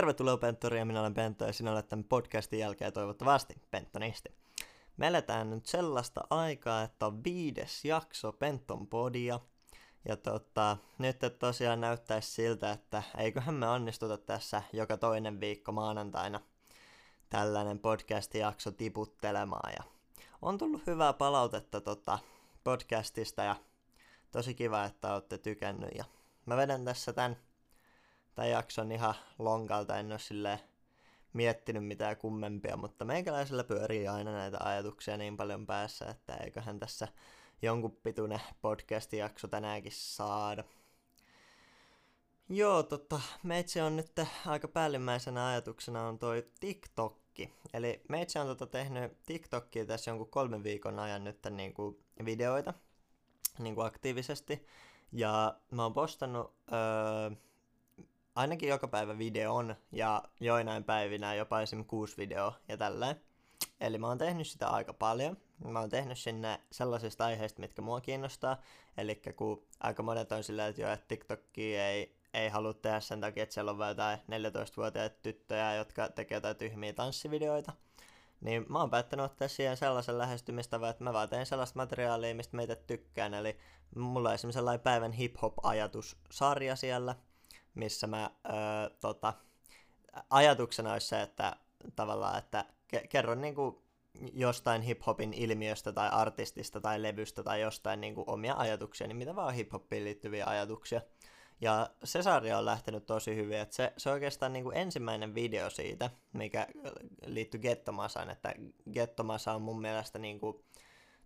Tervetuloa Penttoriin, minä olen Pentto ja sinä olet tämän podcastin jälkeen toivottavasti Penttonisti. Me eletään nyt sellaista aikaa, että on 5. jakso Pentton podia. Ja nyt tosiaan näyttäisi siltä, että eiköhän me onnistuta tässä joka toinen viikko maanantaina tällainen podcast-jakso tiputtelemaan. Ja on tullut hyvää palautetta podcastista ja tosi kiva, että olette tykännyt. Ja mä vedän tässä tämän jakson ihan lonkalta, en ole silleen miettinyt mitään kummempia, mutta meikäläisellä pyörii aina näitä ajatuksia niin paljon päässä, että eiköhän tässä jonkun pituinen podcast-jakso tänäänkin saada. Joo, meitsi on nyt aika päällimmäisenä ajatuksena on toi TikTokki. Eli meitsi on tehnyt TikTokia tässä jonkun 3 viikon ajan nyt niinku videoita niinku aktiivisesti. Ja mä oon postannut ainakin joka päivä videon ja joinain päivinä jopa esim. 6 videoa ja tälleen. Eli mä oon tehnyt sitä aika paljon. Mä oon tehnyt sinne sellaisista aiheista, mitkä mua kiinnostaa. Eli kun aika monet on sillä, että joo, että TikTokia ei halua tehdä sen takia, että siellä on vain jotain 14-vuotiaita tyttöjä, jotka tekee jotain tyhmiä tanssivideoita. Niin mä oon päättänyt ottaa siihen sellaisen lähestymistavan, että mä vaan teen sellaista materiaalia, mistä mä itse tykkään. Eli mulla on esimerkiksi sellainen päivän hip-hop-ajatussarja siellä, missä mä ajatuksena olisi se, että tavallaan, että kerron niinku jostain hip-hopin ilmiöstä tai artistista tai levystä tai jostain niinku omia ajatuksia, niin mitä vaan hip-hopiin liittyviä ajatuksia. Ja se sarja on lähtenyt tosi hyvin, että se oikeastaan niinku ensimmäinen video siitä, mikä liittyy Ghettomasaan, että Ghettomasa on mun mielestä niinku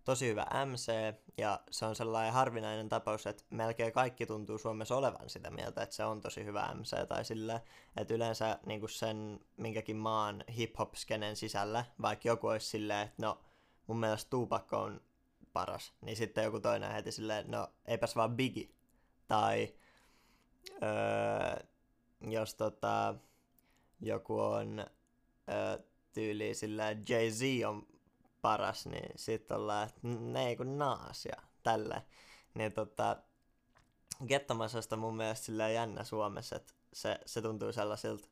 tosi hyvä MC, ja se on sellainen harvinainen tapaus, että melkein kaikki tuntuu Suomessa olevan sitä mieltä, että se on tosi hyvä MC, tai sillä, että yleensä niin sen minkäkin maan hip-hop-skenen sisällä, vaikka joku olisi silleen, että no, mun mielestä Tupac on paras, niin sitten joku toinen heti silleen, no, eipäs vaan Biggie, tai jos joku on tyyli sillä Jay-Z on paras, niin sitten ollaan, että ei kun naas ja tälleen. Niin Ghettomasasta mun mielestä silleen jännä Suomessa, että se tuntuu sellaisilta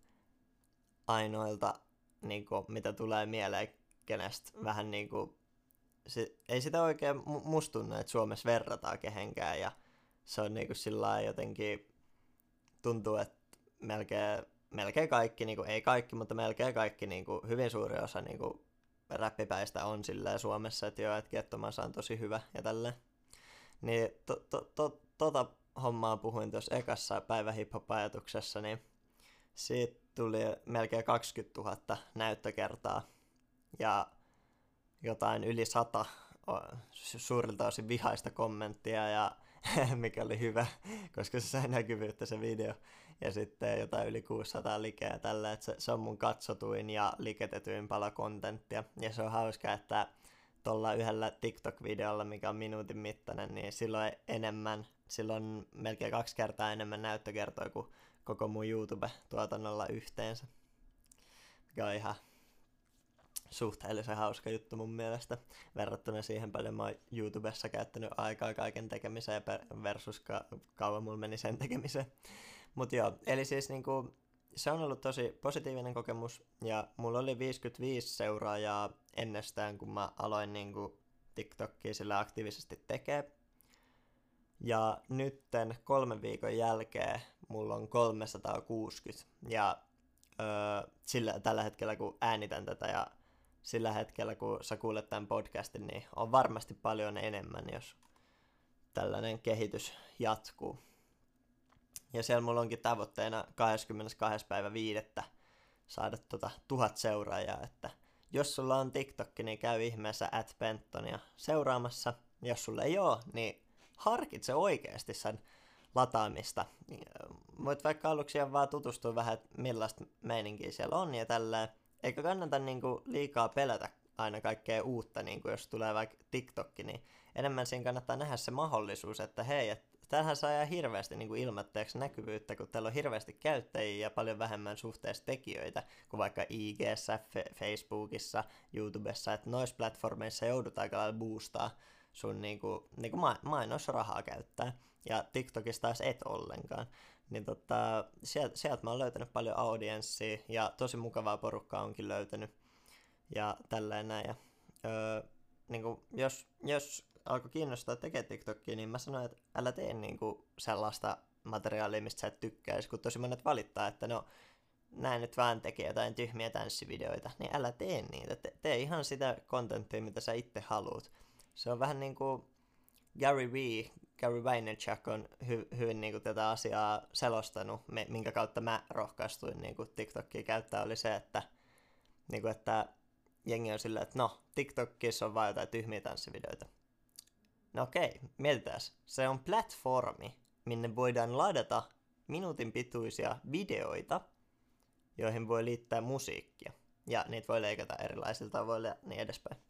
ainoilta, niinku, mitä tulee mieleen kenestä. Vähän niinku, ei sitä oikein musta tunne, että Suomessa verrataan kehenkään ja se on niinku sillä jotenkin tuntuu, että melkein kaikki, niinku, ei kaikki, mutta melkein kaikki, niinku, hyvin suuri osa niinku, räppipäistä on silleen Suomessa, että joo, että Ghettomasa on tosi hyvä ja tälleen. Niin tota hommaa puhuin tuossa ekassa päivän hip-hop-ajatuksessa, niin siitä tuli melkein 20 000 näyttökertaa ja jotain yli 100 suurilta osin vihaista kommenttia, ja mikä oli hyvä, koska se sai näkyvyyttä se video. Ja sitten jotain yli 600 likeä tällä, että se on mun katsotuin ja liketetyin pala kontenttia. Ja se on hauska, että tuolla yhdellä TikTok-videolla, mikä on minuutin mittainen, niin silloin melkein 2 kertaa enemmän näyttökertoja kuin koko mun YouTube-tuotannolla yhteensä. Mikä on ihan suhteellisen hauska juttu mun mielestä, verrattuna siihen paljon mä oon YouTubessa käyttänyt aikaa kaiken tekemiseen versus kauan mulla meni sen tekemiseen. Mut joo, eli siis niinku, se on ollut tosi positiivinen kokemus, ja mulla oli 55 seuraajaa ennestään, kun mä aloin niinku TikTokia sillä aktiivisesti tekee. Ja nytten 3 viikon jälkeen mulla on 360, ja tällä hetkellä kun äänitän tätä ja sillä hetkellä, kun sä kuulet tämän podcastin, niin on varmasti paljon enemmän, jos tällainen kehitys jatkuu. Ja siellä mulla onkin tavoitteena 22.5. saada 1000 seuraajaa, että jos sulla on TikTok, niin käy ihmeessä @penttonia seuraamassa. Jos sulla ei oo, niin harkitse oikeesti sen lataamista. Voit vaikka aluksi vaan tutustua vähän, että millaista meininkiä siellä on ja tälleen. Eikä kannata niinku liikaa pelätä aina kaikkea uutta, niinku jos tulee vaikka TikTok, niin enemmän siinä kannattaa nähdä se mahdollisuus, että hei, tämähän saa ihan hirveästi niinku ilmatteeksi näkyvyyttä, kun täällä on hirveästi käyttäjiä ja paljon vähemmän suhteessa tekijöitä kuin vaikka IG:ssä, Facebookissa, YouTubessa, että noissa platformeissa joudut aika lailla boostaa sun niinku mainosrahaa käyttää, ja TikTokissa taas et ollenkaan. Niin sieltä mä oon löytänyt paljon audienssia ja tosi mukavaa porukkaa onkin löytänyt ja tälleen näin. Ja, niin kuin, jos alkoi kiinnostaa tekemään TikTokia, niin mä sanoin, että älä tee niin kuin sellaista materiaalia, mistä sä et tykkäisi, kun tosi monet valittaa, että no näin nyt vaan tekee jotain tyhmiä tanssivideoita, niin älä tee niitä. Tee ihan sitä kontenttia, mitä sä itse haluat. Se on vähän niin kuin Gary Vaynerchuk on hyvin niin kuin tätä asiaa selostanut, minkä kautta mä rohkaistuin niin kuin TikTokia käyttää, oli se, että, niin kuin, että jengi on silleen, että no, TikTokissa on vaan jotain tyhmiä tanssivideoitä. No okei, mietitäs. Se on platformi, minne voidaan ladata minuutin pituisia videoita, joihin voi liittää musiikkia. Ja niitä voi leikata erilaisilla tavoilla ja niin edespäin.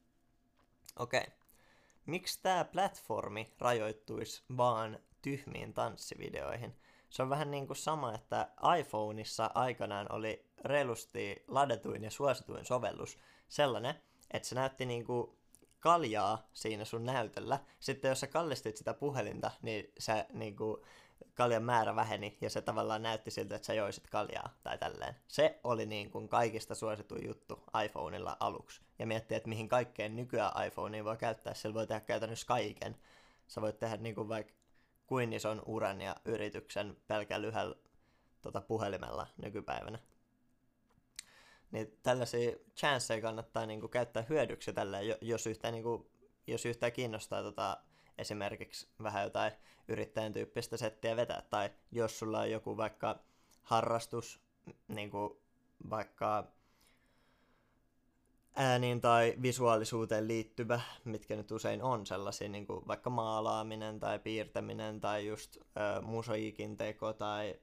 Okei. Miksi tämä platformi rajoittuisi vaan tyhmiin tanssivideoihin? Se on vähän niin kuin sama, että iPhoneissa aikanaan oli reilusti ladetuin ja suosituin sovellus sellainen, että se näytti niin kuin kaljaa siinä sun näytöllä. Sitten jos sä kallistit sitä puhelinta, niin se niin kuin kaljan määrä väheni ja se tavallaan näytti siltä, että sä joisit kaljaa tai tälleen. Se oli niin kuin kaikista suosituin juttu iPhoneilla aluksi. Ja miettii, että mihin kaikkeen nykyään iPhonea voi käyttää. Sillä voi tehdä käytännössä kaiken. Sä voit tehdä niin kuin vaikka kuin ison uran ja yrityksen pelkällä yhdellä puhelimella nykypäivänä. Niin tällaisia chanceja kannattaa niin kuin käyttää hyödyksi tälleen, jos yhtään kiinnostaa esimerkiksi vähän jotain yrittäjän tyyppistä settiä vetää, tai jos sulla on joku vaikka harrastus, niin kuin vaikka ääniin tai visuaalisuuteen liittyvä, mitkä nyt usein on sellaisia, niin kuin vaikka maalaaminen tai piirtäminen tai just musiikin teko tai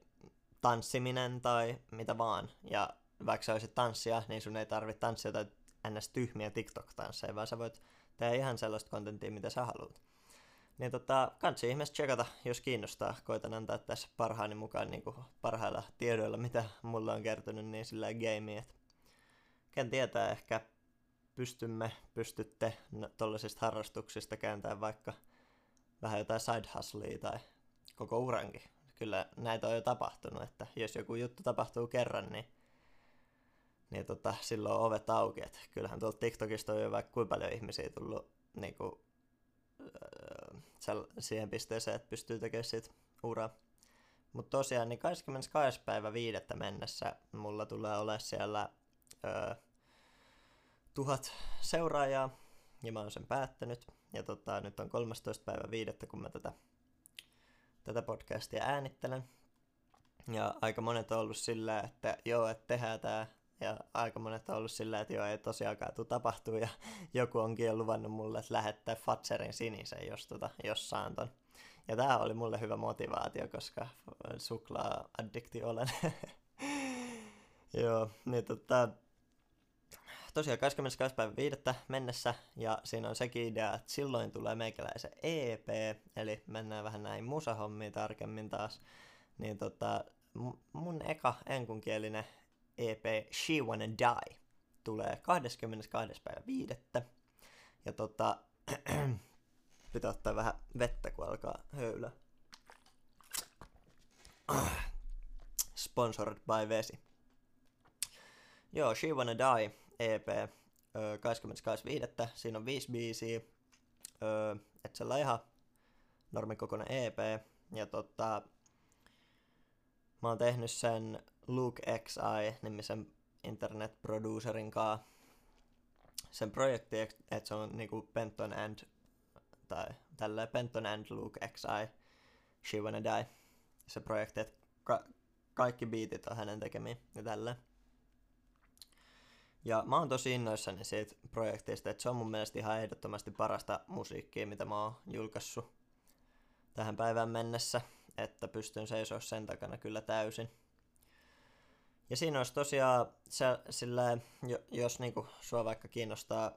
tanssiminen tai mitä vaan. Ja vaikka sä olisit tanssia, niin sun ei tarvitse tanssia tai ns. Tyhmiä TikTok-tansseja, vaan sä voit tehdä ihan sellaista kontenttia, mitä sä haluat. Niin kansi ihmeessä tsekata, jos kiinnostaa. Koitan antaa tässä parhaani mukaan niin kuin parhailla tiedoilla, mitä mulle on kertynyt, niin sillä gamea. Ken tietää, ehkä pystytte tollisista harrastuksista kääntämään vaikka vähän jotain side hustleia tai koko urankin. Kyllä näitä on jo tapahtunut, että jos joku juttu tapahtuu kerran, niin silloin on ovet auki. Et kyllähän tuolta TikTokista on jo vaikka kuinka paljon ihmisiä tullut niin kuin, siihen pisteeseen, että pystyy tekemään siitä uraa. Mutta tosiaan, niin 22.5. mennessä mulla tulee olemaan siellä 1000 seuraajaa, ja mä oon sen päättänyt. Ja nyt on 13.5. kun mä tätä podcastia äänittelen. Ja aika monet on ollut sillä, että joo, että tehdään tää. Ja aika monet on ollut sillä, että joo, ei tosiaankaan tule tapahtuu. Ja joku onkin luvannut mulle, että lähettää Fatserin sinisen, jos saan ton. Ja tää oli mulle hyvä motivaatio, koska suklaa-addikti olen. Joo, niin tosiaan 22.5. mennessä, ja siinä on sekin idea, että silloin tulee meikäläisen EP, eli mennään vähän näin musahommiin tarkemmin taas. Niin mun eka enkunkielinen EP She Wanna Die tulee 22.5. Ja pitää ottaa vähän vettä, kun alkaa höylä. Sponsored by vesi. Joo, She Wanna Die EP 22.5. Siinä on 5 biisiä. Et se on ihan normikokoinen EP. Ja mä oon tehnyt sen Luke XI-nimisen internetproducerin kanssa. Sen projekti, että se on niinku Pentton and Luke XI, She Wanna Die. Se projekti, että kaikki biitit on hänen tekemiä ja tälleen. Ja mä oon tosi innoissani siitä projektista, että se on mun mielestä ihan ehdottomasti parasta musiikkia, mitä mä oon julkaissut tähän päivään mennessä, että pystyn seisomaan sen takana kyllä täysin. Ja siinä olisi tosiaan, jos niinku sua vaikka kiinnostaa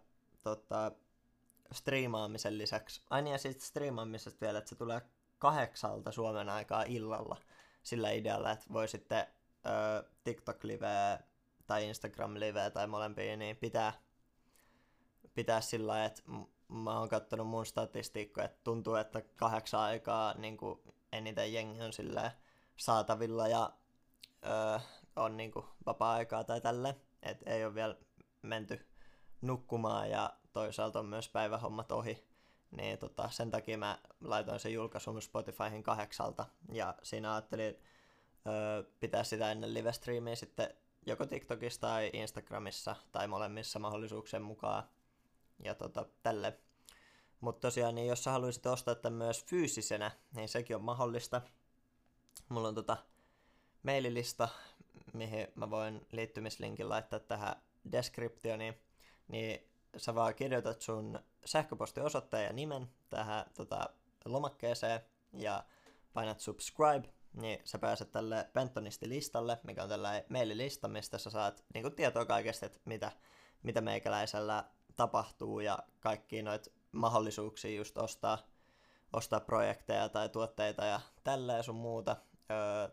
striimaamisen lisäksi, ja siitä striimaamisesta vielä, että se tulee 8 Suomen aikaa illalla sillä idealla, että voi sitten TikTok-liveä tai Instagram-liveä tai molempia, niin pitää sillä lailla, että mä oon kattonut mun statistiikkoja, että tuntuu, että 8 aikaa niin kuin eniten jengi on sillä saatavilla ja on niinku vapaa-aikaa tai tälleen. Et ei ole vielä menty nukkumaan ja toisaalta on myös päivähommat ohi. Niin sen takia mä laitoin sen julkaisun Spotifyhin 8:00 ja siinä ajattelin pitää sitä ennen livestriimiä sitten joko TikTokissa tai Instagramissa tai molemmissa mahdollisuuksien mukaan ja tälle. Mutta tosiaan, niin jos sä haluaisit ostaa tämän myös fyysisenä, niin sekin on mahdollista. Mulla on maililista, mihin mä voin liittymislinkin laittaa tähän deskriptioniin, niin sä vaan kirjoitat sun sähköpostiosoitteen ja nimen tähän lomakkeeseen ja painat subscribe, niin sä pääset tälle Penttonisti-listalle, mikä on tällainen maililista, mistä sä saat niinku tietoa kaikesta, että mitä meikäläisellä tapahtuu ja kaikki noita mahdollisuuksia just ostaa projekteja tai tuotteita ja tällä ja sun muuta,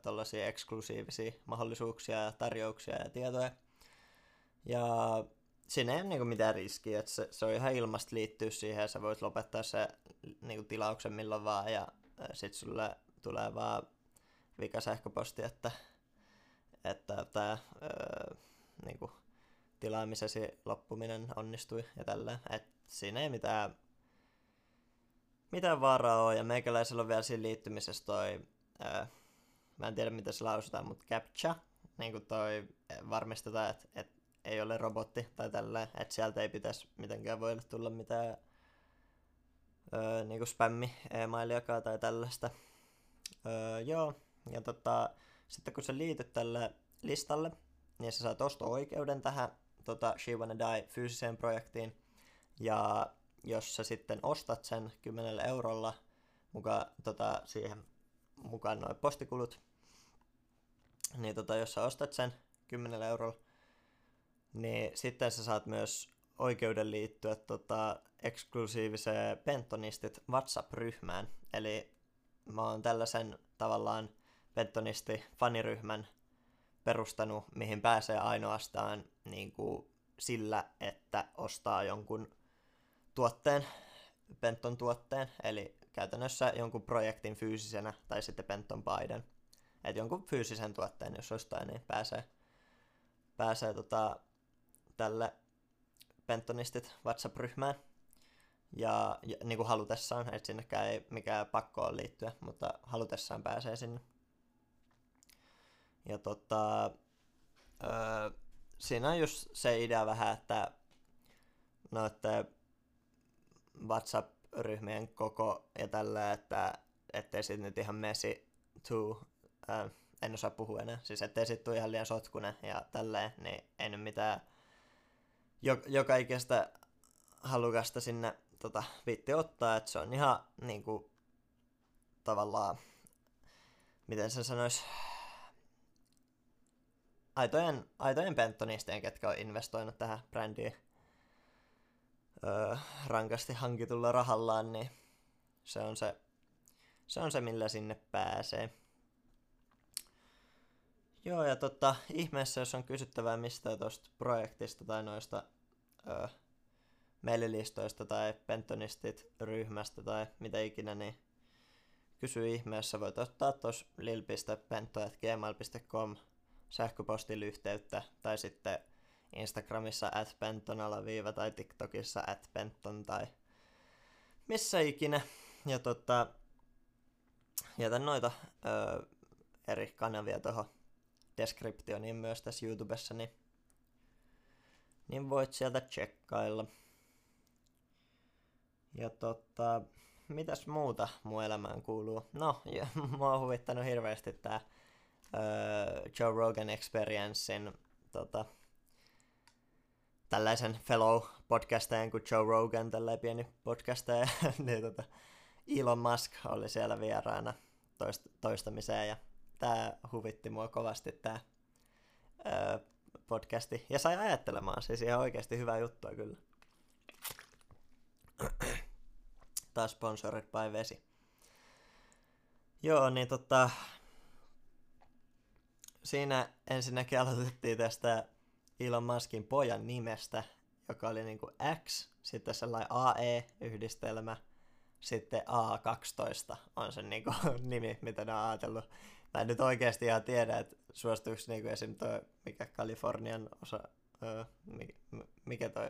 tollaisia eksklusiivisia mahdollisuuksia ja tarjouksia ja tietoja. Ja siinä ei ole niinku mitään riskiä, että se on ihan ilmasta liittyä siihen, sä voit lopettaa se niinku tilauksen milloin vaan ja sit sulle tulee vaan vikasähköposti, että tää niinku tilaamisesi loppuminen onnistui ja tälleen. Et siinä ei mitään vaaraa ole ja meikäläisellä on vielä siinä liittymisessä toi, mä en tiedä miten se lausutaan, mutta CAPTCHA, niinku toi varmistetaan, että ei ole robotti tai tälleen, että sieltä ei pitäisi mitenkään voida tulla mitään niinku spämmi e-mailiakaan tai tällaista. Joo, ja sitten kun sä liityt tälle listalle, niin sä saat osto-oikeuden tähän She Wanna Die fyysiseen projektiin. Ja jos sä sitten ostat sen 10 eurolla siihen mukaan noin postikulut, niin jos sä ostat sen 10 eurolla, niin sitten sä saat myös oikeuden liittyä eksklusiiviseen Penttonistit WhatsApp-ryhmään. Eli mä oon tällaisen tavallaan Penttonisti-faniryhmän perustanut, mihin pääsee ainoastaan niin kuin sillä, että ostaa jonkun tuotteen, Pentton tuotteen, eli käytännössä jonkun projektin fyysisenä tai sitten Pentton paidan. Että jonkun fyysisen tuotteen, jos ostaa, niin pääsee tälle Penttonistit WhatsApp-ryhmään ja niin kuin halutessaan, että sinnekään ei mikään pakko ole liittyä, mutta halutessaan pääsee sinne. Ja siinä on just se idea vähän, että noitte WhatsApp-ryhmien koko ja tällä, että ettei sit nyt ihan mesi too, en osaa puhua enää, siis ettei sit tuu ihan liian sotkunen ja tälleen, niin ei nyt mitään joka ikäistä halukasta sinne viitti ottaa, että se on ihan niinku tavallaan, miten sen sanois, aitojen penttonistien, ketkä on investoinut tähän brändiin rankasti hankitulla rahallaan, niin se on se, millä sinne pääsee. Joo, ja ihmeessä, jos on kysyttävää mistä tuosta projektista tai noista maililistoista tai Penttonistit-ryhmästä tai mitä ikinä, niin kysy ihmeessä. Voit ottaa tuossa lil.pentto@gmail.com sähköpostilyhteyttä tai sitten Instagramissa @pentton_ tai TikTokissa @pentton tai missä ikinä. Ja jätän noita eri kanavia tuohon deskriptioniin myös tässä YouTubessa, niin voit sieltä tsekkailla. Ja mitäs muuta mun elämään kuuluu? No, ja mua on huvittanut hirveästi tää Joe Rogan Experiencein tällaisen fellow-podcastajan kuin Joe Rogan, tällainen pieni podcastaja, niin Elon Musk oli siellä vieraana toistamiseen ja tää huvitti mua kovasti tää podcasti ja sai ajattelemaan, siis ihan oikeesti hyvää juttua kyllä. Taas sponsored by vesi. Joo, niin siinä ensinnäkin aloitettiin tästä Elon Muskin pojan nimestä, joka oli niinku X, sitten sellainen AE-yhdistelmä, sitten A12 on sen niinku nimi, mitä ne on ajatellut Tai nyt oikeasti ihan tiedä, että suostuiko niinku esim. Toi, mikä Kalifornian osa, mikä toi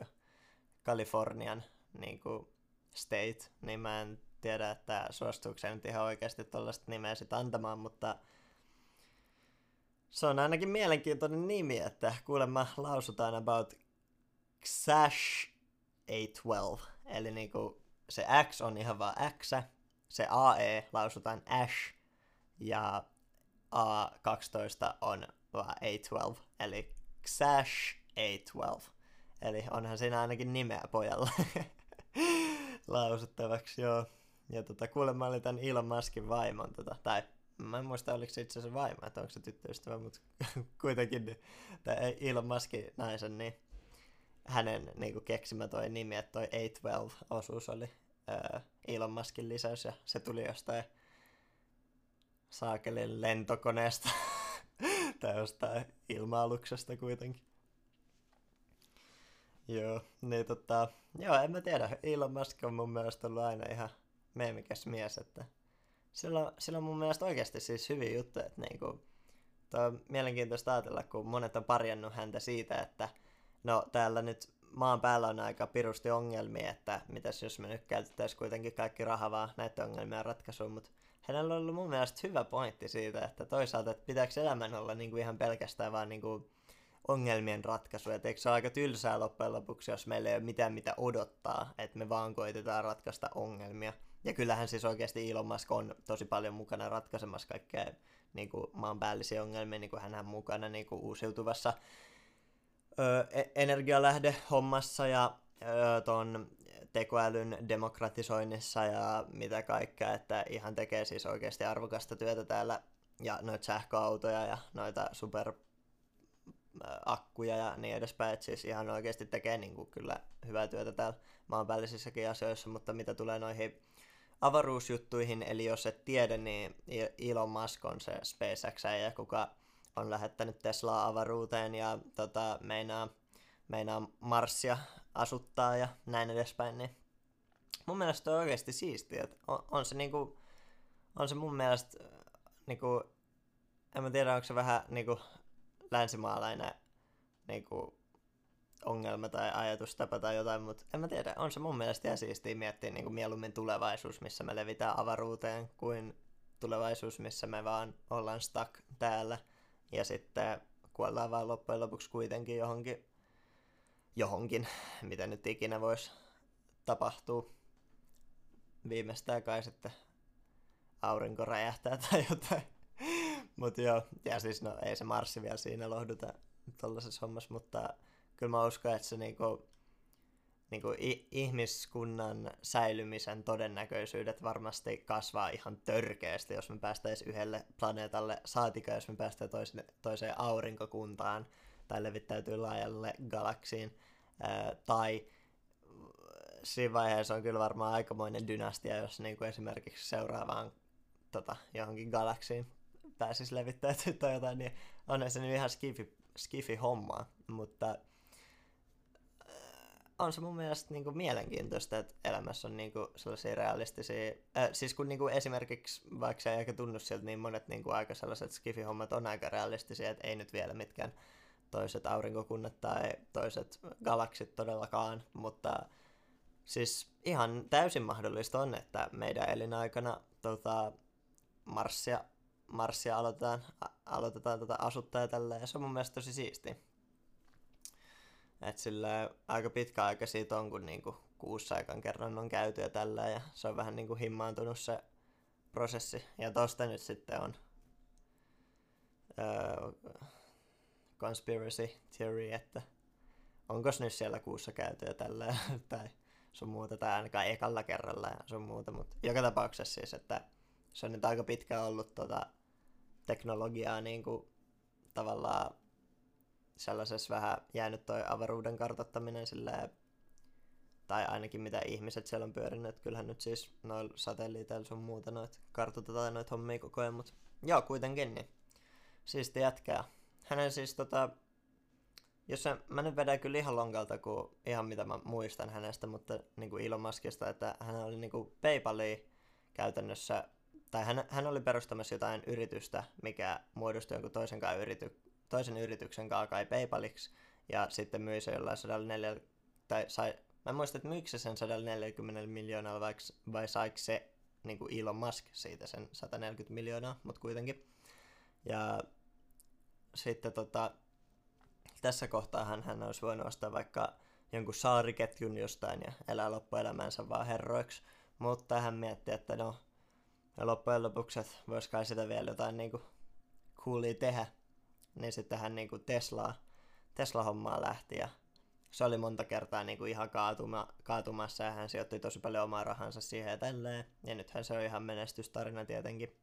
Kalifornian niinku state, niin mä en tiedä, että suostuuko se nyt ihan oikeasti tollaista nimeä sit antamaan, mutta se on ainakin mielenkiintoinen nimi, että kuulemma lausutaan about Xash A12, eli niinku se X on ihan vaan X, se AE lausutaan Ash, ja A12 on vaan A12, eli Xash A12. Eli onhan siinä ainakin nimeä pojalla lausuttavaksi, joo. Ja kuulemma oli tämän Elon Muskin vaimon, tai mä en muista oliko se itse asiassa vaimo, että onko se tyttöystävä, mutta kuitenkin tai Elon Muskin naisen, niin hänen niinku keksimä toi nimi, että toi A12-osuus oli Elon Muskin lisäys, ja se tuli jostain saakelin lentokoneesta tai jostain ilma-aluksesta kuitenkin. Joo, niin joo, en mä tiedä. Elon Musk on mun mielestä ollut aina ihan meemikäs mies, että sillä on mun mielestä oikeasti siis hyviä juttuja, että niinku, toi on mielenkiintoista ajatella, kun monet on parjannut häntä siitä, että no täällä nyt maan päällä on aika pirusti ongelmia, että mitäs jos me nyt käytettäisiin kuitenkin kaikki raha vaan näiden ongelmien ratkaisuun, mutta hänellä on ollut mun mielestä hyvä pointti siitä, että toisaalta, että pitääkö elämän olla niinku ihan pelkästään vaan niinku ongelmien ratkaisu, että eikö se ole aika tylsää loppujen lopuksi, jos meillä ei ole mitään mitä odottaa, että me vaan koitetaan ratkaista ongelmia. Ja kyllähän siis oikeasti Elon Musk on tosi paljon mukana ratkaisemassa kaikkea niinku maanpäällisiä ongelmia, niin kuin hänhän mukana niinku uusiutuvassa energialähdehommassa ja ton tekoälyn demokratisoinnissa ja mitä kaikkea, että ihan tekee siis oikeasti arvokasta työtä täällä ja noita sähköautoja ja noita superakkuja ja niin edespäin, että siis ihan oikeasti tekee niinku kyllä hyvää työtä täällä maanpäällisissäkin asioissa, mutta mitä tulee noihin avaruusjuttuihin, eli jos et tiedä, niin Elon Musk on se SpaceX ja kuka on lähettänyt Teslaa avaruuteen ja meinaa Marsia asuttaa ja näin edespäin, niin mun mielestä on oikeasti siistiä, että on se mun mielestä niinku, en mä tiedä onko se vähän niinku länsimaalainen niinku ongelma tai ajatustapa tai jotain, mutta en mä tiedä, on se mun mielestä ihan siistiä miettiä niinku mieluummin tulevaisuus, missä me levitään avaruuteen, kuin tulevaisuus, missä me vaan ollaan stuck täällä ja sitten kuollaan vaan loppujen lopuksi kuitenkin johonkin, mitä nyt ikinä voisi tapahtua. Viimeistään kai sitten aurinko räjähtää tai jotain. Mut joo, ja siis no ei se Marsi vielä siinä lohduta tollasessa hommassa, mutta kyllä mä uskon, että se niinku ihmiskunnan säilymisen todennäköisyydet varmasti kasvaa ihan törkeästi, jos me päästäisiin yhdelle planeetalle, saatika jos me päästään toiseen aurinkokuntaan tai levittäytyy laajalle galaksiin. Tai siinä vaiheessa on kyllä varmaan aikamoinen dynastia, jos niinku esimerkiksi seuraavaan johonkin galaksiin pääsisi levittäytyä tai jotain, niin on se nyt ihan skifi hommaa, mutta on se mun mielestä niinku mielenkiintoista, että elämässä on niinku sellaisia realistisia, siis kun niinku esimerkiksi, vaikka se ei aika tunnu sieltä, niin monet niinku aika sellaiset skifi-hommat on aika realistisia, että ei nyt vielä mitkään toiset aurinkokunnat tai toiset galaksit todellakaan, mutta siis ihan täysin mahdollista on, että meidän elinaikana Marsia aloitetaan asuttaa tälleen, ja se on mun mielestä tosi siistiä. Et sillä aika pitkä aika siitä on, kun niinku 6 aikaan kerran on käyty ja tällä, ja se on vähän niinku himmaantunut se prosessi. Ja tosta nyt sitten on conspiracy theory, että onkos nyt siellä 6 käyty ja tällä, tai sun muuta, tai ainakaan ekalla kerralla ja sun muuta. Mutta joka tapauksessa siis, että se on nyt aika pitkä ollut teknologiaa niinku tavallaan sellaisessa vähän jäänyt toi avaruuden kartoittaminen silleen, tai ainakin mitä ihmiset siellä on pyörinyt, kyllähän nyt siis noilla satelliiteilla sun muuta noit kartoitetaan noita hommia koko ajan, mut joo kuitenkin, niin siisti jätkää. Hänen siis jos mä nyt vedän kyllä ihan lonkalta kuin ihan mitä mä muistan hänestä, mutta niinku Elon Muskista, että hän oli niinku PayPalia käytännössä tai hän oli perustamassa jotain yritystä, mikä muodostui jonkun toisen yrityksen kanssa kai PayPaliksi, ja sitten myi se jollain 140, tai sai, mä en muista, että myykö se sen 140 miljoonalla vai saiko se niin kuin Elon Musk siitä sen 140 miljoonaa, mutta kuitenkin. Ja sitten tässä kohtaa hän olisi voinut ostaa vaikka jonkun saariketjun jostain ja elää loppuelämänsä vaan herroiksi, mutta hän mietti, että no, loppujen lopuksi, että vois kai sitä vielä jotain niinku coolia tehdä, niin sitten hän niinku Tesla-hommaa lähti ja se oli monta kertaa niinku ihan kaatumassa ja hän sijoitti tosi paljon omaa rahansa siihen ja tälleen. Ja nythän se on ihan menestystarina tietenkin.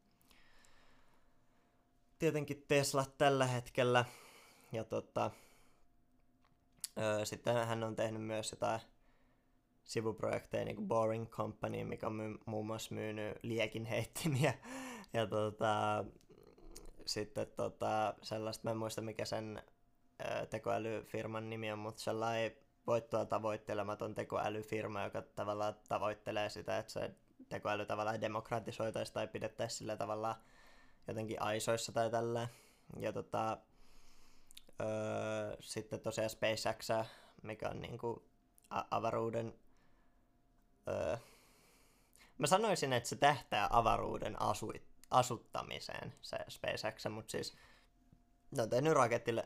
Tietenkin Tesla tällä hetkellä. Ja sitten hän on tehnyt myös jotain sivuprojekteja niin kuin Boring Company, mikä on muun muassa myynyt liekinheittimiä. Ja sitten sellaista, mä en muista mikä sen tekoälyfirman nimi on, mutta sellainen voittoa tavoittelematon tekoälyfirma, joka tavallaan tavoittelee sitä, että se tekoäly tavallaan demokratisoitaisi tai pidettäisiin sillä tavalla jotenkin aisoissa tai tällä. Ja sitten tosiaan SpaceX, mikä on niinku avaruuden... Mä sanoisin, että se tähtää avaruuden asuttamiseen, se SpaceX, mutta siis ne on tehnyt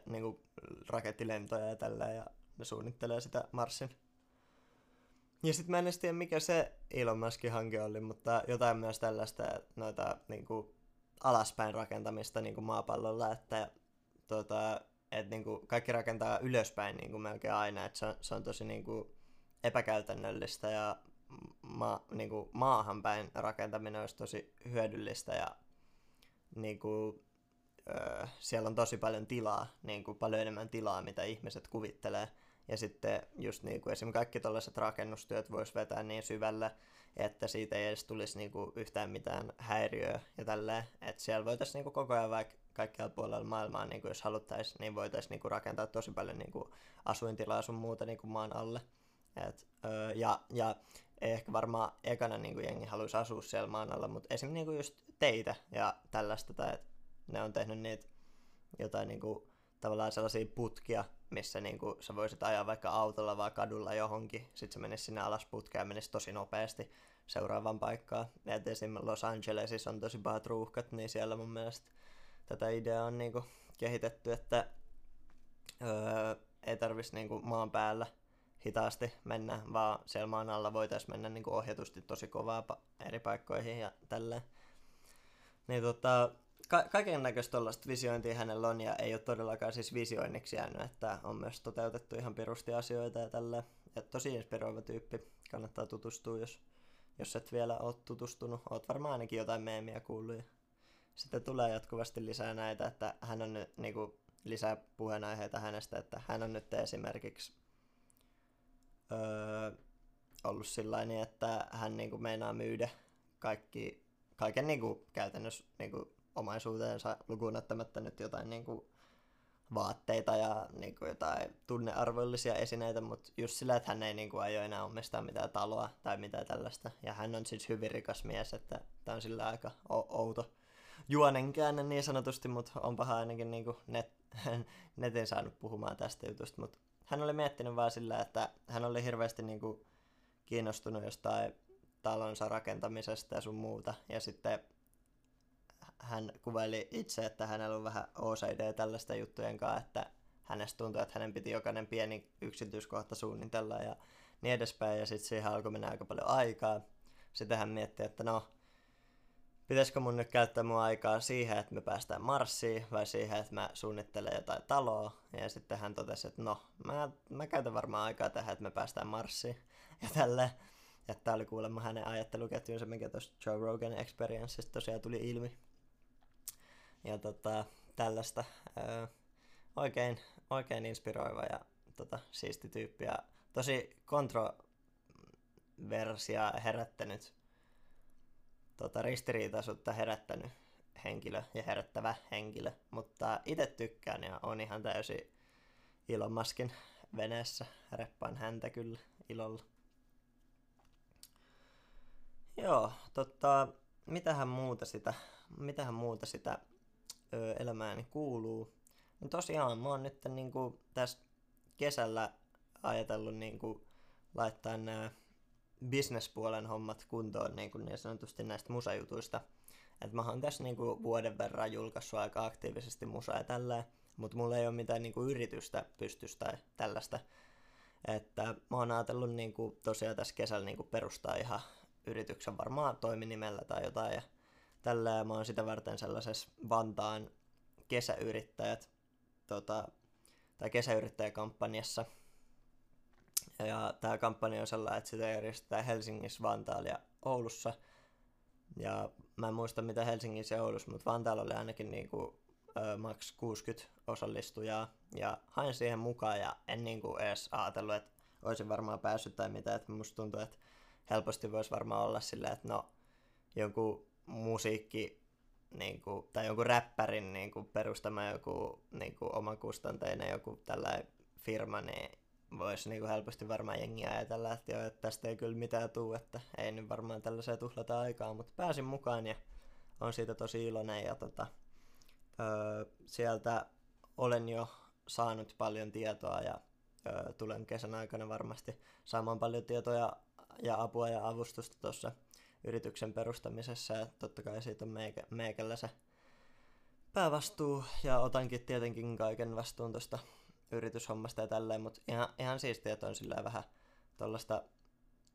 niinku rakettilentoja ja tällä, ja ne suunnittelee sitä Marsin. Ja sit mä en tiedä, mikä se Elon Muskin hanke oli, mutta jotain myös tällaista noita niinku alaspäin rakentamista niinku maapallolla, että et niinku kaikki rakentaa ylöspäin niinku melkein aina, että se on tosi niinku epäkäytännöllistä ja niinku maahan päin rakentaminen olisi tosi hyödyllistä ja niinku siellä on tosi paljon tilaa, niinku paljon enemmän tilaa mitä ihmiset kuvittelee, ja sitten just niinku esimerkiksi kaikki tällaiset rakennustyöt voisi vetää niin syvälle, että siitä ei edes tulisi niinku yhtään mitään häiriöä ja tälleen, että siellä voitaisiin niinku koko ajan vaikka kaikkialla puolella maailmaa, niin jos haluttaisiin, niin voitaisiin niinku rakentaa tosi paljon niinku asuintilaa sun muuta niinku maan alle. Ja ehkä varmaan ekana niinku jengi haluaisi asua siellä maan alla, mutta esimerkiksi niinku just teitä ja tällaista, tai että ne on tehnyt niitä jotain niinku, tavallaan sellaisia putkia, missä niinku sä voisit ajaa vaikka autolla vai kadulla johonkin, sit se menisi sinne alas putkeen ja menisi tosi nopeasti seuraavaan paikkaan. Et esimerkiksi Los Angelesissa on tosi pahat ruuhkat, niin siellä mun mielestä tätä ideaa on niinku kehitetty, että ei tarvitsisi niinku maan päällä hitaasti mennä, vaan siellä maan alla voitaisiin mennä niinku ohjatusti tosi kovaa eri paikkoihin ja tälleen. Niin kaikennäköistä tollaista visiointia hänellä on, ja ei ole todellakaan siis visioinniksi jäänyt, että on myös toteutettu ihan pirusti asioita ja tälleen. Ja tosi inspiroiva tyyppi, kannattaa tutustua, jos et vielä ole tutustunut. Oot varmaan ainakin jotain meemiä kuullut. Ja sitten tulee jatkuvasti lisää näitä, että hän on nyt niinku lisää puheenaiheita hänestä, että hän on nyt esimerkiksi ollut sillain, että hän niinku meinaa myydä kaiken niinku käytännössä niinku omaisuuteensa lukuun ottamatta nyt jotain niinku vaatteita ja niinku jotain tunnearvollisia esineitä, mutta just sillä, että hän ei niinku aio enää omistaa mitään taloa tai mitään tällaista. Ja hän on siis hyvin rikas mies, että tää on sillä aika outo juonenkäänne niin sanotusti, mutta onpahan ainakin niinku netin saanut puhumaan tästä jutusta, mutta hän oli miettinyt vaan sillä, että hän oli hirveästi niinku kiinnostunut jostain talonsa rakentamisesta ja sun muuta, ja sitten hän kuvaili itse, että hänellä on vähän OCD tällaista juttujen kanssa, että hänestä tuntui, että hänen piti jokainen pieni yksityiskohta suunnitella ja niin edespäin, ja sitten siihen alkoi mennä aika paljon aikaa. Sitten hän mietti, että no, pitäisikö mun nyt käyttää mun aikaa siihen, että me päästään Marsiin, vai siihen, että mä suunnittelen jotain taloa. Ja sitten hän totesi, että no, mä käytän varmaan aikaa tähän, että me päästään Marsiin. Ja tälleen. Ja tää oli kuulemma hänen ajatteluketjunsa, mikä tuossa Joe Rogan Experienceista tosiaan tuli ilmi. Ja tällaista oikein inspiroiva ja siisti tyyppi. Ja tosi kontroversia herättänyt. Ristiriitaisuutta herättänyt henkilö ja herättävä henkilö, mutta itse tykkään ja on ihan täysin Elon Muskin veneessä. Reppaan häntä kyllä ilolla. Joo, mitähän muuta sitä elämääni kuuluu. No tosiaan mä oon nyt niinku tässä kesällä ajatellut niinku laittaa nää businesspuolen hommat kuntoon niin sanotusti näistä musajutuista. Et mä oon tässä niinku vuoden verran julkaissut aika aktiivisesti musaa ja tälleen, mutta mulla ei ole mitään niinku yritystä pystyssä tai tällaista. Että mä oon ajatellut niinku tosiaan tässä kesällä niinku perustaa ihan yrityksen varmaan toiminimellä tai jotain ja tälleen. Mä oon sitä varten sellaisessa Vantaan kesäyrittäjät tai kesäyrittäjäkampanjassa. Ja tää kampanja on sellainen, että sitä järjestetään Helsingissä, Vantaalla ja Oulussa. Ja mä en muista mitä Helsingissä ja Oulussa, mutta Vantaalla oli ainakin niinku maks 60 osallistujaa. Ja hain siihen mukaan ja en niinku edes ajatellut, että olisin varmaan päässyt tai mitä. Et musta tuntuu, että helposti voisi varmaan olla silleen, että no jonkun musiikki niinku, tai jonkun räppärin niinku, perustama joku niinku, omakustanteinen joku tällainen firma, niin voisi niinku helposti varmaan jengiä ajatella, että joo, että tästä ei kyllä mitään tuu, että ei nyt varmaan tällaiseen tuhlata aikaa, mutta pääsin mukaan ja on siitä tosi iloinen ja sieltä olen jo saanut paljon tietoa ja tulen kesän aikana varmasti saamaan paljon tietoa ja apua ja avustusta tuossa yrityksen perustamisessa ja totta kai siitä on meikällä se päävastuu ja otankin tietenkin kaiken vastuun tuosta yrityshommasta ja tälleen, mutta ihan siistiä, että on sillä vähän tollaista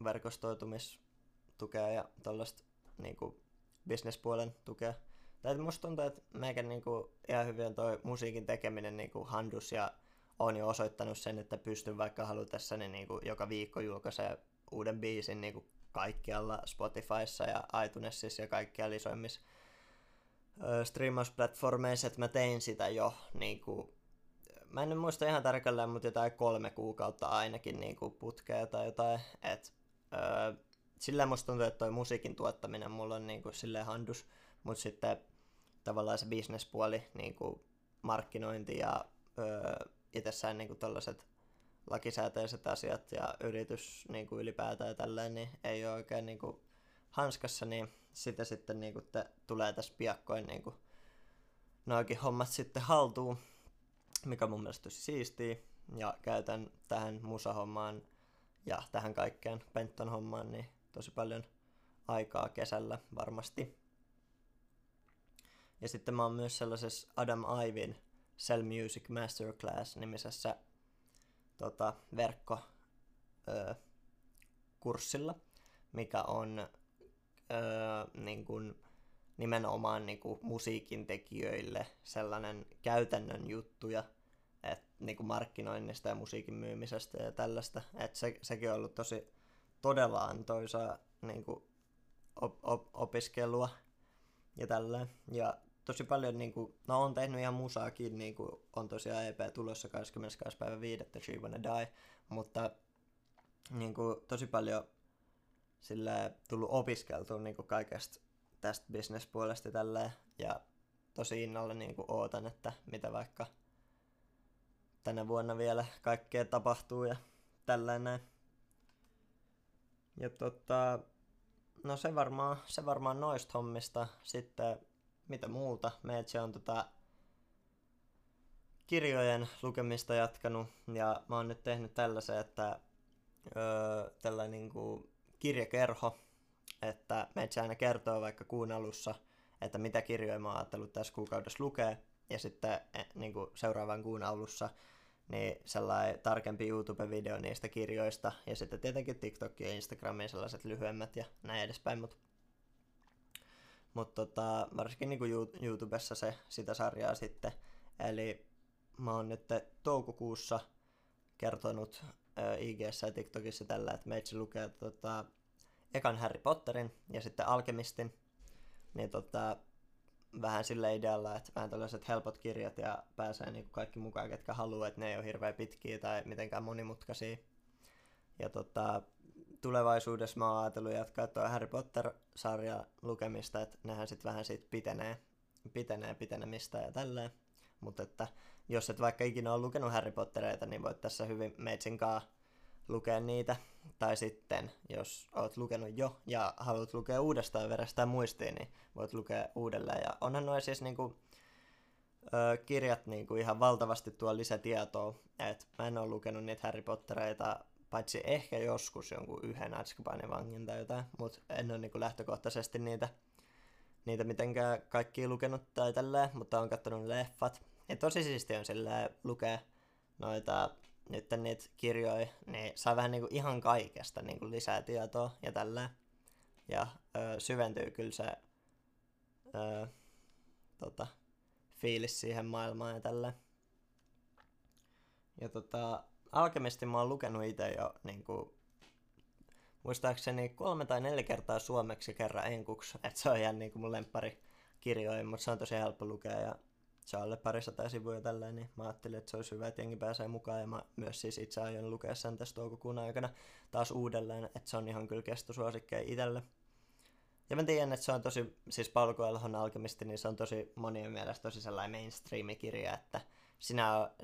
verkostoitumistukea ja tollaista niinku businesspuolen tukea. Tai musta tuntuu, että meikän niinku ihan hyvin on toi musiikin tekeminen niinku handus ja on jo osoittanut sen, että pystyn vaikka halutessani niinku joka viikko julkaisee uuden biisin niinku kaikkialla Spotifyssa ja iTunesissa ja kaikkialla isoimmissa streamausplatformeissa, että mä tein sitä jo niinku mä en muista ihan tarkalleen, mutta jotain 3 kuukautta ainakin niin kuin putkea tai jotain. Sillä musta tuntuu, että toi musiikin tuottaminen mulla on niin kuin silleen handus, mutta sitten tavallaan se bisnespuoli, niin kuin markkinointi ja itsessään niin kuin tollaset lakisääteiset asiat ja yritys niin kuin ylipäätään ja tälleen, niin ei ole oikein niin kuin hanskassa, niin sitä sitten niin kuin tulee tässä piakkoin niin kuin noikin hommat sitten haltuun. Mikä mun mielestä tosi siistiä, ja käytän tähän musahommaan ja tähän kaikkeen Pentton hommaan niin tosi paljon aikaa kesällä varmasti. Ja sitten mä oon myös sellaisessa Adam Ivin Sell Music Masterclass nimisessä verkkokurssilla, mikä on niin kuin nimenomaan niinku musiikin tekijöille sellainen käytännön juttuja et niinku markkinoinnista ja musiikin myymisestä ja tällaista, että sekin on ollut tosi todella antoisaa niinku opiskelua ja tälleen. Ja tosi paljon niinku no on tehnyt ihan musaakin niinku on tosiaan EP tulossa 22.5. She Wanna Die, mutta niinku tosi paljon sillä tullut opiskeltua niinku kaikesta tästä businesspuolesta tälleen, ja tosi innolla niinku ootan, että mitä vaikka tänä vuonna vielä kaikkea tapahtuu ja tälleen näin. Ja no se varmaan noista hommista. Sitten mitä muuta, meitsi on kirjojen lukemista jatkanut, ja mä oon nyt tehnyt tällaisen, että tällä niinku kirjakerho, että meitsi aina kertoo vaikka kuun alussa, että mitä kirjoja mä oon ajatellut tässä kuukaudessa lukea, ja sitten niin kuin seuraavan kuun alussa niin sellainen tarkempi YouTube-video niistä kirjoista, ja sitten tietenkin TikTok ja Instagramiin sellaiset lyhyemmät ja näin edespäin, mutta varsinkin niin kuin YouTubessa sitä sarjaa sitten, eli mä oon nyt toukokuussa kertonut IG:ssä ja TikTokissa tällä, että meitsi lukee ekan Harry Potterin ja sitten Alkemistin, niin vähän sillä idealla, että vähän tällaiset helpot kirjat ja pääsee niin kuin kaikki mukaan, ketkä haluaa, että ne ei ole hirveän pitkiä tai mitenkään monimutkaisia. Ja tulevaisuudessa mä oon ajatellut jatkaa tuo Harry Potter-sarjan lukemista, että nehän sitten vähän siitä pitenemistä ja tälleen. Mutta että jos et vaikka ikinä ole lukenut Harry Pottereita, niin voit tässä hyvin meitsinkaan lukea niitä. Tai sitten, jos olet lukenut jo ja haluat lukea uudestaan ja verestää muistiin, niin voit lukea uudelleen. Ja onhan nuo siis niinku, kirjat niinku ihan valtavasti tuo lisätietoa. Et mä en ole lukenut niitä Harry Pottereita, paitsi ehkä joskus jonkun yhden Azkabanin vangin tai jotain, mutta en ole niinku lähtökohtaisesti niitä mitenkään kaikkia lukenut tai tälleen, mutta on katsonut leffat. Ja tosi siistiä on silleen lukea noita, nyt niitä kirjoja, niin saa vähän niinku ihan kaikesta niinku lisää tietoa ja tälleen. Ja syventyy kyllä se fiilis siihen maailmaan ja tälleen. Ja Alkemistin mä oon lukenut itse jo niinku, muistaakseni 3 tai 4 kertaa suomeksi kerran enkuksi. Et se on ihan niinku mun lemppari kirjoja, mutta se on tosi helppo lukea ja se on alle 200 sivuja tälleen, niin mä ajattelin, että se olisi hyvä, että jengi pääsee mukaan. Ja mä myös siis itse aion lukea sen tässä toukokuun aikana taas uudelleen, että se on ihan kyllä kestosuosikkeja itselle. Ja mä tiedän, että se on tosi, siis Paulo Coelhon Alkemisti, niin se on tosi monien mielestä tosi sellainen mainstream-kirja, että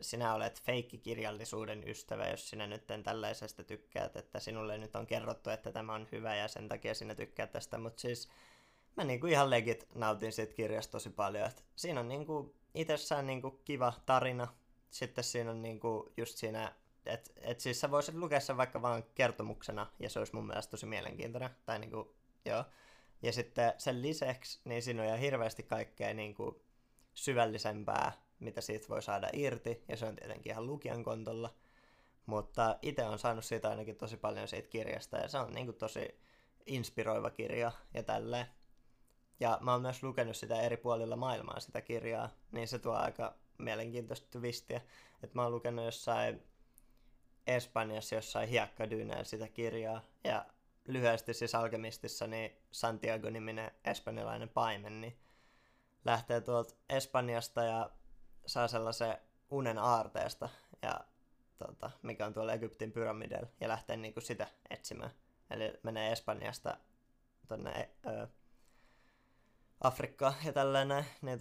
sinä olet feikkikirjallisuuden ystävä, jos sinä nyt tällaisesta tykkäät, että sinulle nyt on kerrottu, että tämä on hyvä ja sen takia sinä tykkäät tästä, mutta siis mä niinku ihan legit nautin siitä kirjasta tosi paljon, että siinä on niinku itsessään niinku kiva tarina, sitten siinä on niinku just siinä, että siis sä voisit lukea sen vaikka vaan kertomuksena ja se olisi mun mielestä tosi mielenkiintoinen, tai niinku, joo. Ja sitten sen lisäksi, niin siinä on ihan hirveästi kaikkea niinku syvällisempää, mitä siitä voi saada irti, ja se on tietenkin ihan lukijan kontolla, mutta itse on saanut siitä ainakin tosi paljon siitä kirjasta, ja se on niinku tosi inspiroiva kirja ja tälleen. Ja mä oon myös lukenut sitä eri puolilla maailmaa sitä kirjaa, niin se tuo aika mielenkiintoista twistiä. Että mä oon lukenut jossain Espanjassa jossain hiekkadyynään sitä kirjaa, ja lyhyesti siis Alkemistissa niin Santiago-niminen espanjalainen paimen niin lähtee tuolta Espanjasta ja saa sellaisen unen aarteesta, ja, mikä on tuolla Egyptin pyramideilla, ja lähtee niinku sitä etsimään. Eli menee Espanjasta tuonne Afrikkaan ja tällainen, niin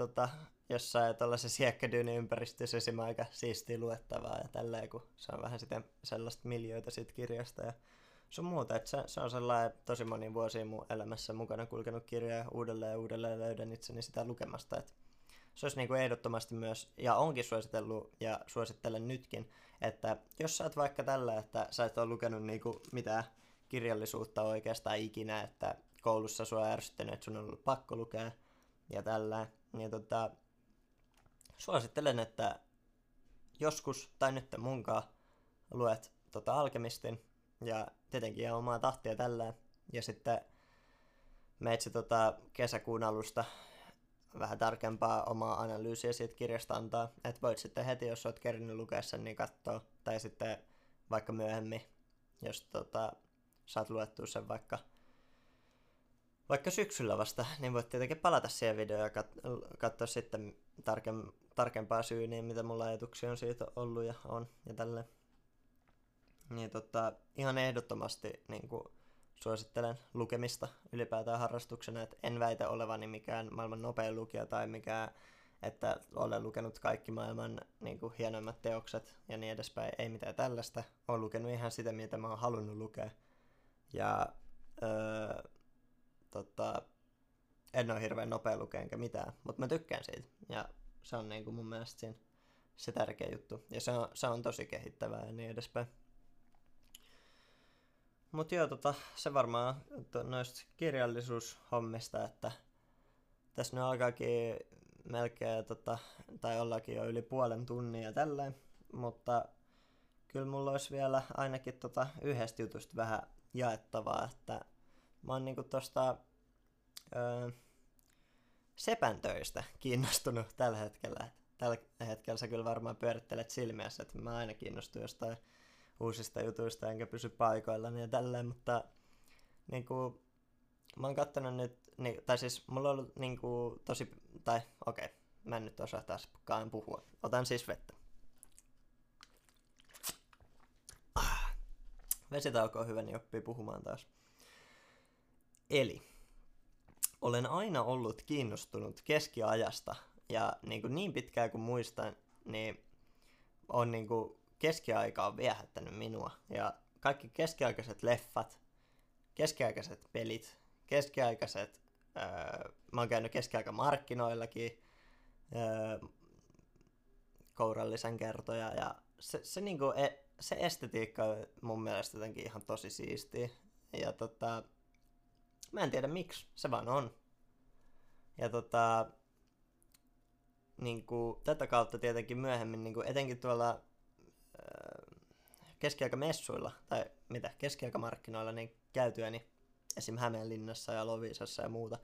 jossain tuollaisessa siekkadyynin ympäristössä esimerkiksi aika siistiä luettavaa ja tälleen, kun se on vähän sitten sellaista miljöitä siitä kirjasta ja sun muuta. Et se on sellainen tosi moni vuosia mun elämässä mukana kulkenut kirja ja uudelleen löydän itseni sitä lukemasta. Et se olisi niinku ehdottomasti myös, ja onkin suositellut ja suosittelen nytkin, että jos sä oot vaikka tällä, että sä et ole lukenut niinku mitään kirjallisuutta oikeastaan ikinä, että koulussa sua on ärsyttänyt, että sun on ollut pakko lukea ja tällä, niin suosittelen, että joskus tai nyt munkaan luet Alkemistin ja tietenkin ihan omaa tahtia tällä, ja sitten meet se kesäkuun alusta vähän tarkempaa omaa analyysiä siitä kirjasta antaa, että voit sitten heti, jos olet kerinyt lukea sen, niin katsoa, tai sitten vaikka myöhemmin, jos saat luettua sen vaikka syksyllä vasta, niin voit tietenkin palata siihen videoon ja katsoa sitten tarkempaa syyniä, mitä mulla ajatuksia on siitä ollut ja on ja tälleen. Niin ihan ehdottomasti niin kun suosittelen lukemista ylipäätään harrastuksena, että en väitä olevani mikään maailman nopein lukija tai mikään, että olen lukenut kaikki maailman niin kun hienoimmat teokset ja niin edespäin, ei mitään tällaista. Olen lukenut ihan sitä, mitä mä oon halunnut lukea. Ja en ole hirveän nopea lukea enkä mitään, mutta mä tykkään siitä. Ja se on niinku mun mielestä siinä se tärkeä juttu. Ja se on tosi kehittävää ja niin edespäin. Mut joo, se varmaan noista kirjallisuushommista, että tässä ne alkaakin melkein, tai ollaankin jo yli puolen tunnia tälleen. Mutta kyllä mulla olisi vielä ainakin yhdestä jutusta vähän jaettavaa, että mä oon niinku tosta sepän töistä kiinnostunut tällä hetkellä. Tällä hetkellä sä kyllä varmaan pyörittelet silmiässä, että mä aina kiinnostun jostain uusista jutuista enkä pysy paikoillani ja tälleen, mutta niinku mä oon kattonut nyt, tai siis mulla on ollut niinku tosi, tai okei, mä en nyt osaa taaskaan puhua. Otan siis vettä. Vesitauko on hyvä, niin oppii puhumaan taas. Eli olen aina ollut kiinnostunut keskiajasta, ja niin pitkään kuin muistan, niin on keskiaika on viehättänyt minua, ja kaikki keskiaikaiset leffat, keskiaikaiset pelit, keskiaikaiset, mä oon käynyt keskiaikamarkkinoillakin kourallisen kertoja, ja se niinku, se estetiikka on mun mielestä jotenkin ihan tosi siistiä, ja mä en tiedä miksi, se vaan on. Ja niinku, tätä kautta tietenkin myöhemmin, niinku, etenkin tuolla keskiaikamessuilla, tai mitä, keskiaikamarkkinoilla niin käytyäni, esim. Hämeenlinnassa ja Loviisassa ja muuta,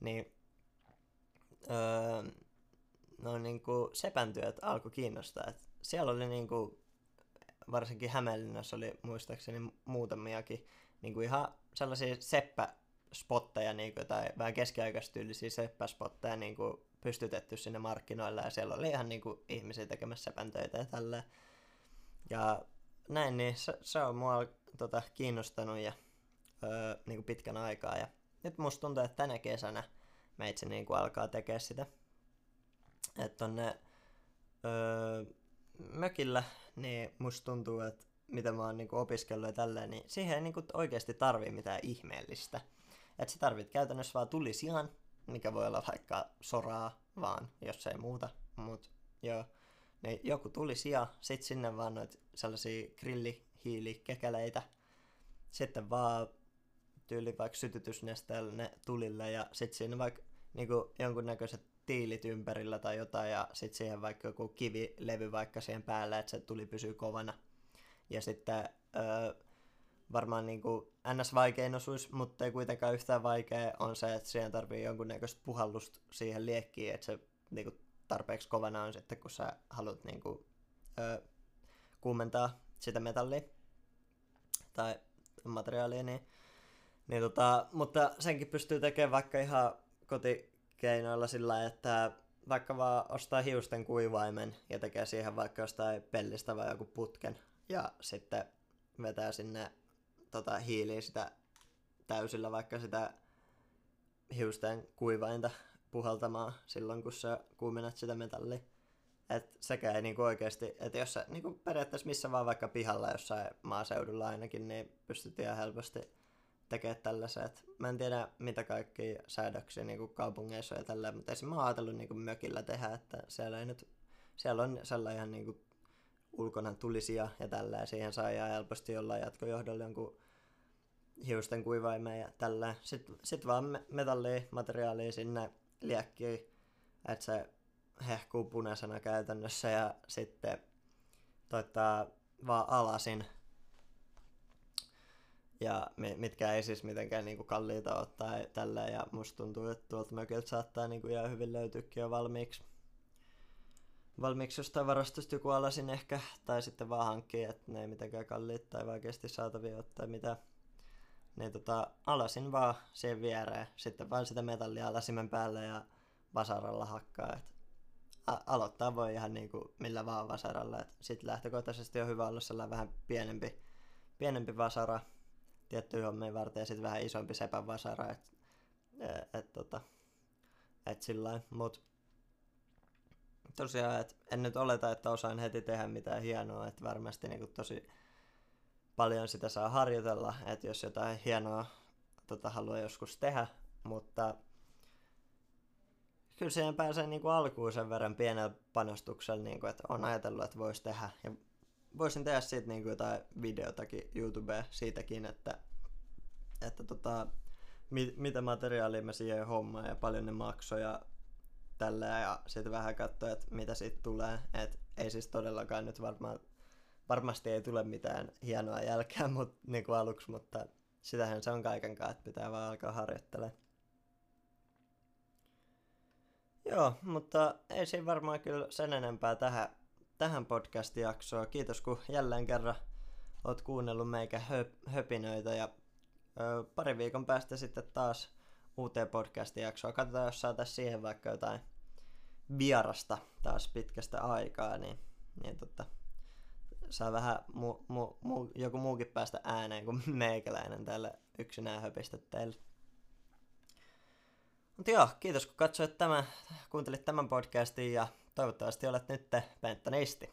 niin no niinku sepän työt alkoi kiinnostaa. Et siellä oli niinku, varsinkin Hämeenlinnassa oli muistaakseni muutamiakin niinku ihan sellaisia seppäspotteja niinku, tai vähän keskiaikaistyylisiä seppäspotteja niinku pystytetty sinne markkinoilla, ja siellä oli ihan niinku ihmisiä tekemässä sepäntöitä ja tälleen. Ja näin, niin se on mua kiinnostanut ja niinku pitkän aikaa, ja nyt musta tuntuu, että tänä kesänä mä itse niinku alkaa tekee sitä. Että tonne mökillä, niin musta tuntuu, että mitä mä oon niinku opiskellut ja tälleen, niin siihen ei niinku oikeesti tarvii mitään ihmeellistä. Että sä tarvit käytännössä vaan tulisihan, mikä voi olla vaikka soraa vaan, jos ei muuta, mut joo. Niin joku tulisia, sit sinne vaan noit sellaisia grillihiilikekäleitä, sitten vaan tyyli vaikka sytytysnesteellä ne tulille, ja sit siinä vaikka niinku jonkunnäköiset tiilit ympärillä tai jotain, ja sit siihen vaikka joku kivilevy vaikka siihen päälle, että se tuli pysyy kovana. Ja sitten varmaan niinku ns. Vaikein osuus, mutta ei kuitenkaan yhtään vaikea, on se, että siihen tarvii jonkunnäköistä puhallusta siihen liekkiin, että se niinku tarpeeksi kovana on sitten, kun sä haluat niinku kuumentaa sitä metallia tai materiaalia, niin mutta senkin pystyy tekemään vaikka ihan kotikeinoilla sillä, että vaikka vaan ostaa hiusten kuivaimen ja tekee siihen vaikka jostain pellistä vai joku putken, ja sitten vetää sinne hiiliä sitä täysillä vaikka sitä hiusten kuivainta puhaltamaan silloin, kun sä kuumenat sitä metallia. Että sekä ei niinku oikeesti, että jos sä niinku periaatteessa missä vaan vaikka pihalla jossain maaseudulla ainakin, niin pystyt ihan helposti tekemään tällaisen. Et mä en tiedä mitä kaikki säädöksiä niinku kaupungeissa ja tällä, mutta esim. Mä oon ajatellut niinku mökillä tehdä, että siellä on sellainen ihan niinku ulkona tulisia ja tällä, ja siihen saa ihan helposti jollain jatkojohdolla jonkun hiusten kuivaimeen ja tällä. Sit vaan metallia, materiaalia sinne liekkiin, että se hehkuu punaisena käytännössä, ja sitten vaan alasin, ja mitkä ei siis mitenkään niinku kalliita ole tai tällä, ja musta tuntuu, että tuolta mökiltä saattaa niinku ihan hyvin löytyykin jo valmiiksi jostain varastosta joku alasin ehkä, tai sitten vaan hankkii, että ne ei mitenkään kalliita tai vaikeasti saatavia ole tai mitä, niin alasin vaan siihen viereen, sitten vaan sitä metallia alasimen päälle ja vasaralla hakkaa, että aloittaa voi ihan niinku millä vaan vasaralla. Sitten lähtökohtaisesti on hyvä olla sellainen vähän pienempi vasara tiettyyn hommiin varten, ja sitten vähän isompi sepän vasara, et sillain. Mut tosiaan, et en nyt oleta, että osaan heti tehdä mitään hienoa, että varmasti niinku tosi paljon sitä saa harjoitella, että jos jotain hienoa haluaa joskus tehdä, mutta kyllä siihen pääsee niinku alkuun sen verran pienellä panostuksella, niinku, että on ajatellut, että voisi tehdä. Ja voisin tehdä siitä niinku jotain videotakin YouTubeen siitäkin, että mitä materiaalia mä siihen hommaan ja paljon ne maksoi ja tällä, ja sitten vähän katsoa, että mitä siitä tulee. Et ei siis todellakaan nyt varmasti ei tule mitään hienoa jälkeä niinku aluksi, mutta sitähän se on kaikenkaan, että pitää vaan alkaa harjoittelemaan. Joo, mutta ei siinä varmaan kyllä sen enempää tähän podcast-jaksoon. Kiitos, kun jälleen kerran oot kuunnellut meikä höpinöitä, ja pari viikon päästä sitten taas uuteen podcast-jaksoon. Katsotaan, jos saataisiin siihen vaikka jotain vierasta taas pitkästä aikaa, niin saa vähän joku muukin päästä ääneen kuin meikäläinen täällä yksinään höpistet teille. Mutta joo, kiitos kun kuuntelit tämän podcastin, ja toivottavasti olet nyt penttonisti.